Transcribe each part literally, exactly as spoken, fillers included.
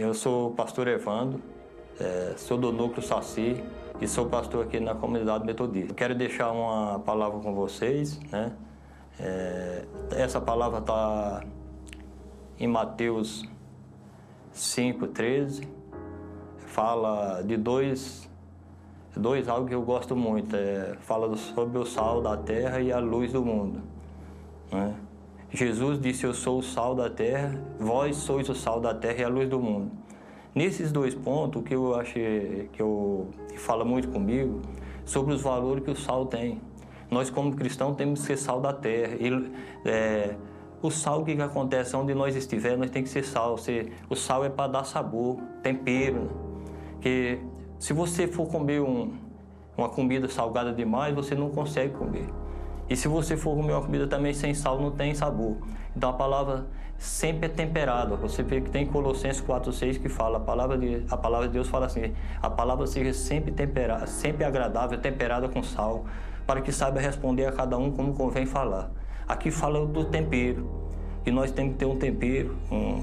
Eu sou o pastor Evandro, é, sou do Núcleo Saci e sou pastor aqui na Comunidade Metodista. Eu quero deixar uma palavra com vocês, né? É, essa palavra está em Mateus cinco, treze, fala de dois, dois algo que eu gosto muito, é, fala sobre o sal da terra e a luz do mundo, né? Jesus disse, eu sou o sal da terra, vós sois o sal da terra e a luz do mundo. Nesses dois pontos, o que eu acho que, eu, que fala muito comigo, sobre os valores que o sal tem. Nós, como cristãos, temos que ser sal da terra. E, é, o sal, o que, que acontece? Onde nós estivermos, nós temos que ser sal. Você, o sal é para dar sabor, tempero. Porque se você for comer um, uma comida salgada demais, você não consegue comer. E se você for comer uma comida também sem sal, não tem sabor. Então a palavra sempre é temperada. Você vê que tem Colossenses quatro, seis que fala, a palavra de, a palavra de Deus fala assim, a palavra seja sempre temperada, sempre agradável, temperada com sal, para que saiba responder a cada um como convém falar. Aqui fala do tempero, que nós temos que ter um tempero um,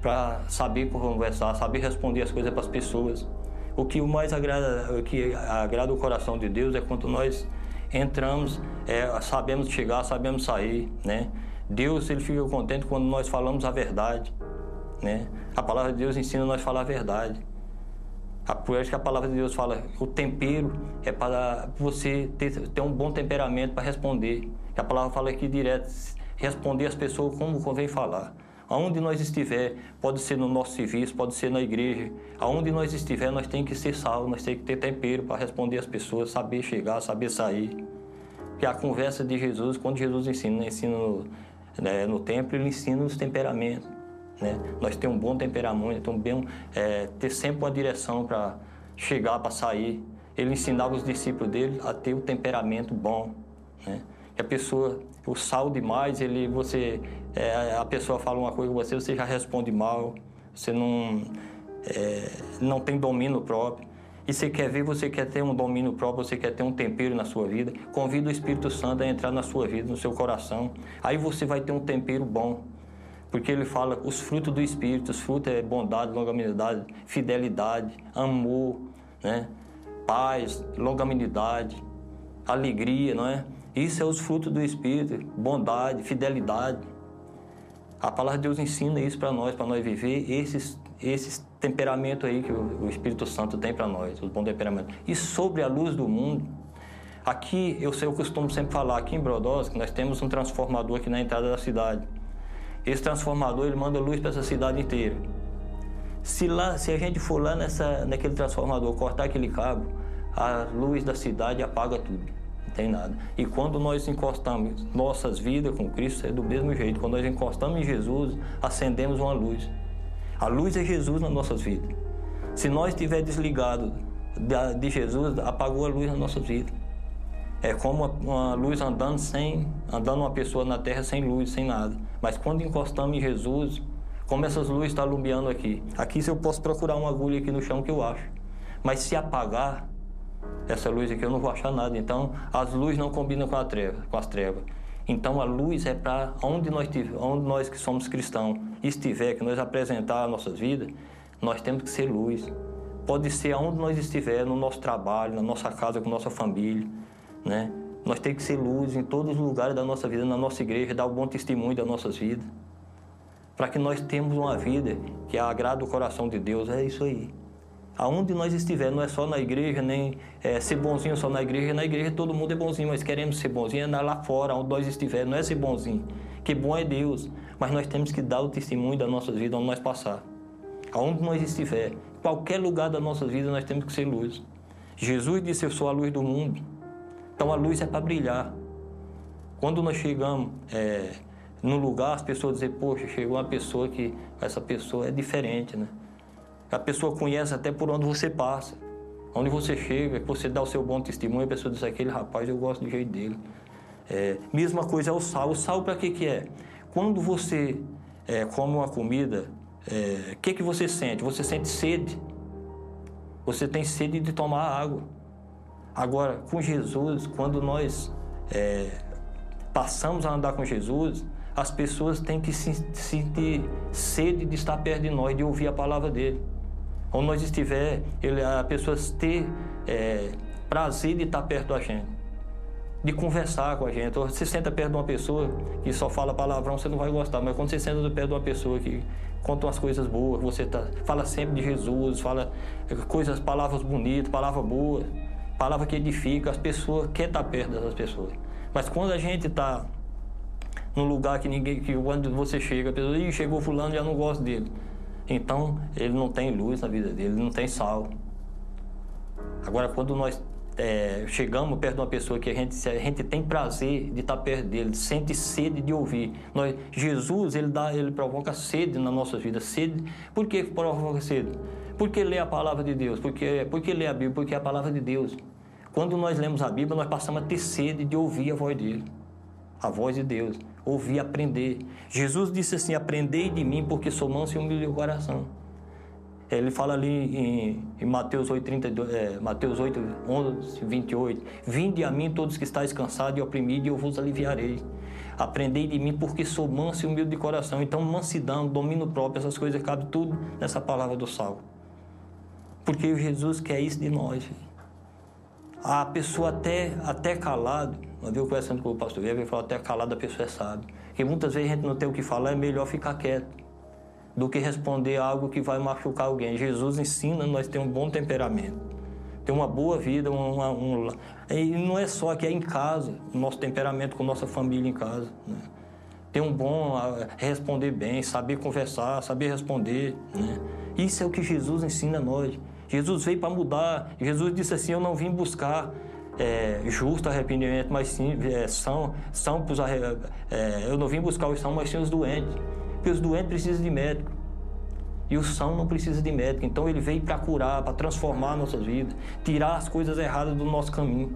para saber conversar, saber responder as coisas para as pessoas. O que mais agrada, o que agrada o coração de Deus é quando nós entramos, é, sabemos chegar, sabemos sair, né? Deus, ele fica contente quando nós falamos a verdade, né? A palavra de Deus ensina nós a falar a verdade. A, por isso que a palavra de Deus fala, o tempero é para você ter, ter um bom temperamento para responder. A palavra fala aqui direto, responder as pessoas como convém falar. Aonde nós estiver, pode ser no nosso serviço, pode ser na igreja. Aonde nós estiver, nós temos que ser sal, nós temos que ter tempero para responder as pessoas, saber chegar, saber sair. Porque a conversa de Jesus, quando Jesus ensina, ensina no, né, no templo, ele ensina os temperamentos, né? Nós temos um bom temperamento, um bem, é, ter sempre uma direção para chegar, para sair. Ele ensinava os discípulos dele a ter um temperamento bom, né? Que a pessoa, o sal demais, ele, você, é, a pessoa fala uma coisa com você, você já responde mal, você não, é, não tem domínio próprio. E você quer ver, você quer ter um domínio próprio, você quer ter um tempero na sua vida, convida o Espírito Santo a entrar na sua vida, no seu coração. Aí você vai ter um tempero bom, porque ele fala os frutos do Espírito, os frutos é bondade, longanimidade, fidelidade, amor, né? Paz, longanimidade, alegria, não é? Isso é os frutos do Espírito, bondade, fidelidade. A palavra de Deus ensina isso para nós, para nós viver esses, esses temperamentos aí que o, o Espírito Santo tem para nós, os bons temperamentos. E sobre a luz do mundo, aqui eu, sei, eu costumo sempre falar, aqui em Brodowski, nós temos um transformador aqui na entrada da cidade. Esse transformador, ele manda luz para essa cidade inteira. Se, lá, se a gente for lá nessa, naquele transformador, cortar aquele cabo, a luz da cidade apaga tudo. Tem nada. E quando nós encostamos nossas vidas com Cristo, é do mesmo jeito. Quando nós encostamos em Jesus, acendemos uma luz. A luz é Jesus nas nossas vidas. Se nós estivermos desligados de Jesus, apagou a luz nas nossas vidas. É como uma luz andando sem, andando uma pessoa na terra sem luz, sem nada. Mas quando encostamos em Jesus, como essas luzes estão alumiando aqui. Aqui, se eu posso procurar uma agulha aqui no chão, que eu acho. Mas se apagar essa luz aqui, eu não vou achar nada. Então, as luzes não combinam com, a treva, com as trevas. Então, a luz é para onde nós, onde nós que somos cristãos estiver, que nós apresentar a nossa vida, nós temos que ser luz. Pode ser aonde nós estiver, no nosso trabalho, na nossa casa, com a nossa família, né? Nós temos que ser luz em todos os lugares da nossa vida, na nossa igreja, dar o bom testemunho das nossas vidas. Para que nós tenhamos uma vida que agrada o coração de Deus, é isso aí. Aonde nós estivermos, não é só na igreja, nem é, ser bonzinho só na igreja. Na igreja todo mundo é bonzinho, mas queremos ser bonzinho é lá fora, onde nós estivermos, não é ser bonzinho. Que bom é Deus, mas nós temos que dar o testemunho da nossa vida onde nós passar. Aonde nós estiver, qualquer lugar da nossa vida, nós temos que ser luz. Jesus disse, eu sou a luz do mundo. Então a luz é para brilhar. Quando nós chegamos é, num lugar, as pessoas dizem, poxa, chegou uma pessoa que essa pessoa é diferente, né? A pessoa conhece até por onde você passa, onde você chega, você dá o seu bom testemunho, a pessoa diz, aquele rapaz, eu gosto do jeito dele. É, mesma coisa é o sal. O sal para que que é? Quando você é, come uma comida, o é, que que você sente? Você sente sede. Você tem sede de tomar água. Agora, com Jesus, quando nós é, passamos a andar com Jesus, as pessoas têm que sentir sede de estar perto de nós, de ouvir a palavra dele. Onde nós estiver, ele, as pessoas têm é, prazer de estar perto da gente, de conversar com a gente. Você senta perto de uma pessoa que só fala palavrão, você não vai gostar, mas quando você senta perto de uma pessoa que conta umas coisas boas, você tá, fala sempre de Jesus, fala coisas, palavras bonitas, palavra boa, palavra que edifica, as pessoas querem estar perto dessas pessoas. Mas quando a gente está num lugar que ninguém, que quando você chega, a pessoa diz, chegou fulano, já não gosto dele. Então, ele não tem luz na vida dele, ele não tem sal. Agora, quando nós é, chegamos perto de uma pessoa que a gente, a gente tem prazer de estar perto dele, sente sede de ouvir. Nós, Jesus, ele, dá, ele provoca sede nas nossas vidas. Sede. Por que provoca sede? Porque lê a palavra de Deus, porque, porque lê a Bíblia, porque é a palavra de Deus. Quando nós lemos a Bíblia, nós passamos a ter sede de ouvir a voz dele, a voz de Deus. Ouvir, aprender. Jesus disse assim, aprendei de mim, porque sou manso e humilde de coração. Ele fala ali em, em Mateus oito, trinta e dois, é, Mateus oito, onze, vinte e oito. Vinde a mim todos que estáis cansados e oprimidos, e eu vos aliviarei. Aprendei de mim, porque sou manso e humilde de coração. Então, mansidão, domínio próprio, essas coisas, cabe tudo nessa palavra do salmo. Porque Jesus quer isso de nós. A pessoa até, até calado, eu conversando com o pastor Vieira, ele falou, até calado a pessoa é sábio. Porque muitas vezes a gente não tem o que falar, é melhor ficar quieto do que responder algo que vai machucar alguém. Jesus ensina nós a ter um bom temperamento, ter uma boa vida. Uma, um, e não é só que é em casa, o nosso temperamento com nossa família em casa. Né? Ter um bom, responder bem, saber conversar, saber responder. Né? Isso é o que Jesus ensina a nós. Jesus veio para mudar. Jesus disse assim, eu não vim buscar é, justo arrependimento, mas sim é, são, são pros, é, eu não vim buscar os sãos, mas sim os doentes. Porque os doentes precisam de médico. E o são não precisa de médico. Então ele veio para curar, para transformar nossas vidas, tirar as coisas erradas do nosso caminho.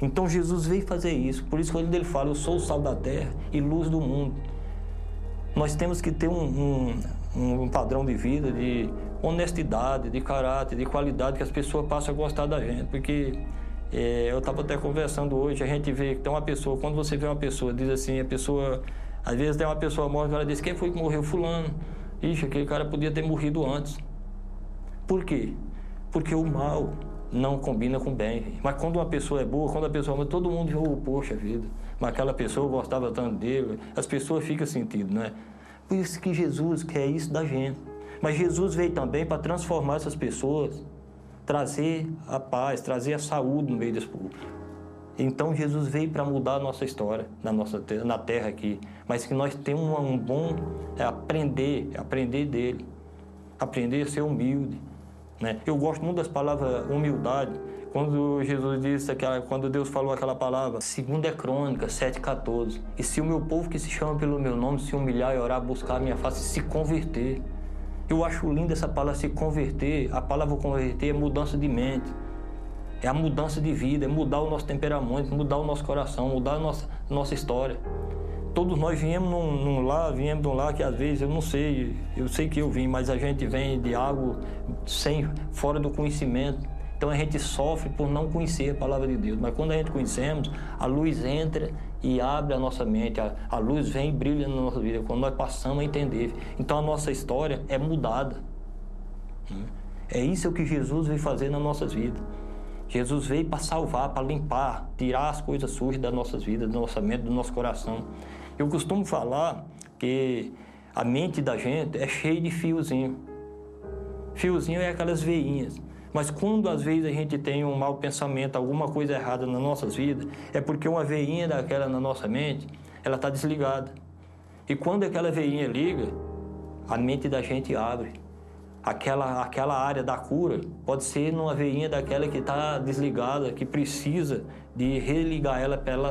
Então Jesus veio fazer isso. Por isso quando ele fala, eu sou o sal da terra e luz do mundo. Nós temos que ter um, um, um padrão de vida, de honestidade, de caráter, de qualidade, que as pessoas passam a gostar da gente. Porque é, eu estava até conversando hoje, a gente vê que tem uma pessoa, quando você vê uma pessoa, diz assim, a pessoa, às vezes tem uma pessoa morta, ela diz, quem foi que morreu? Fulano. Ixi, aquele cara podia ter morrido antes. Por quê? Porque o mal não combina com o bem. Mas quando uma pessoa é boa, quando a pessoa é boa, todo mundo jogou, poxa vida, mas aquela pessoa gostava tanto dele, as pessoas ficam sentindo, né? Por isso que Jesus quer isso da gente. Mas Jesus veio também para transformar essas pessoas, trazer a paz, trazer a saúde no meio desse povo. Então Jesus veio para mudar a nossa história na, nossa, na terra aqui, mas que nós temos um, um bom é aprender, aprender dele, aprender a ser humilde. Né? Eu gosto muito das palavras humildade, quando Jesus disse, aquela, quando Deus falou aquela palavra, segunda é Crônicas sete, quatorze, e se o meu povo que se chama pelo meu nome se humilhar e orar, buscar a minha face, se converter. Eu acho linda essa palavra, se converter. A palavra converter é mudança de mente, é a mudança de vida, é mudar o nosso temperamento, mudar o nosso coração, mudar a nossa, nossa história. Todos nós viemos num, num lar, viemos de um lar que às vezes, eu não sei, eu sei que eu vim, mas a gente vem de algo sem, fora do conhecimento. Então a gente sofre por não conhecer a palavra de Deus. Mas quando a gente conhecemos, a luz entra e abre a nossa mente. A, a luz vem e brilha na nossa vida, quando nós passamos a entender. Então a nossa história é mudada. É isso que Jesus veio fazer nas nossas vidas. Jesus veio para salvar, para limpar, tirar as coisas sujas das nossas vidas, da nossa mente, do nosso coração. Eu costumo falar que a mente da gente é cheia de fiozinho. Fiozinho é aquelas veinhas. Mas quando às vezes a gente tem um mau pensamento, alguma coisa errada nas nossas vidas, é porque uma veinha daquela na nossa mente, ela está desligada. E quando aquela veinha liga, a mente da gente abre. Aquela, aquela área da cura pode ser numa veinha daquela que está desligada, que precisa de religar ela para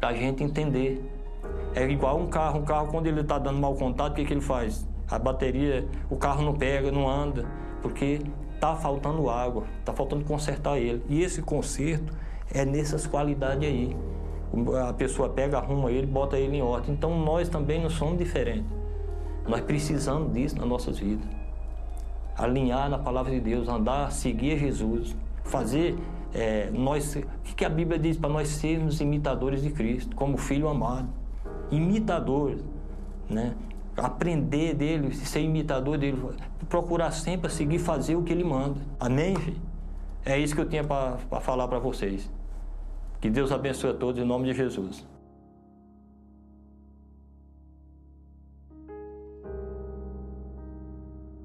a gente entender. É igual um carro. Um carro, quando ele está dando mau contato, o que, que ele faz? A bateria, o carro não pega, não anda, porque está faltando água, está faltando consertar ele. E esse conserto é nessas qualidades aí. A pessoa pega, arruma ele, bota ele em ordem. Então nós também não somos diferentes. Nós precisamos disso nas nossas vidas. Alinhar na palavra de Deus, andar, seguir Jesus. Fazer é, nós... O que a Bíblia diz para nós sermos imitadores de Cristo, como filho amado. imitador, né? Aprender dele, ser imitador dele, procurar sempre seguir, fazer o que ele manda. Amém, filho? É isso que eu tinha para falar para vocês. Que Deus abençoe a todos, em nome de Jesus.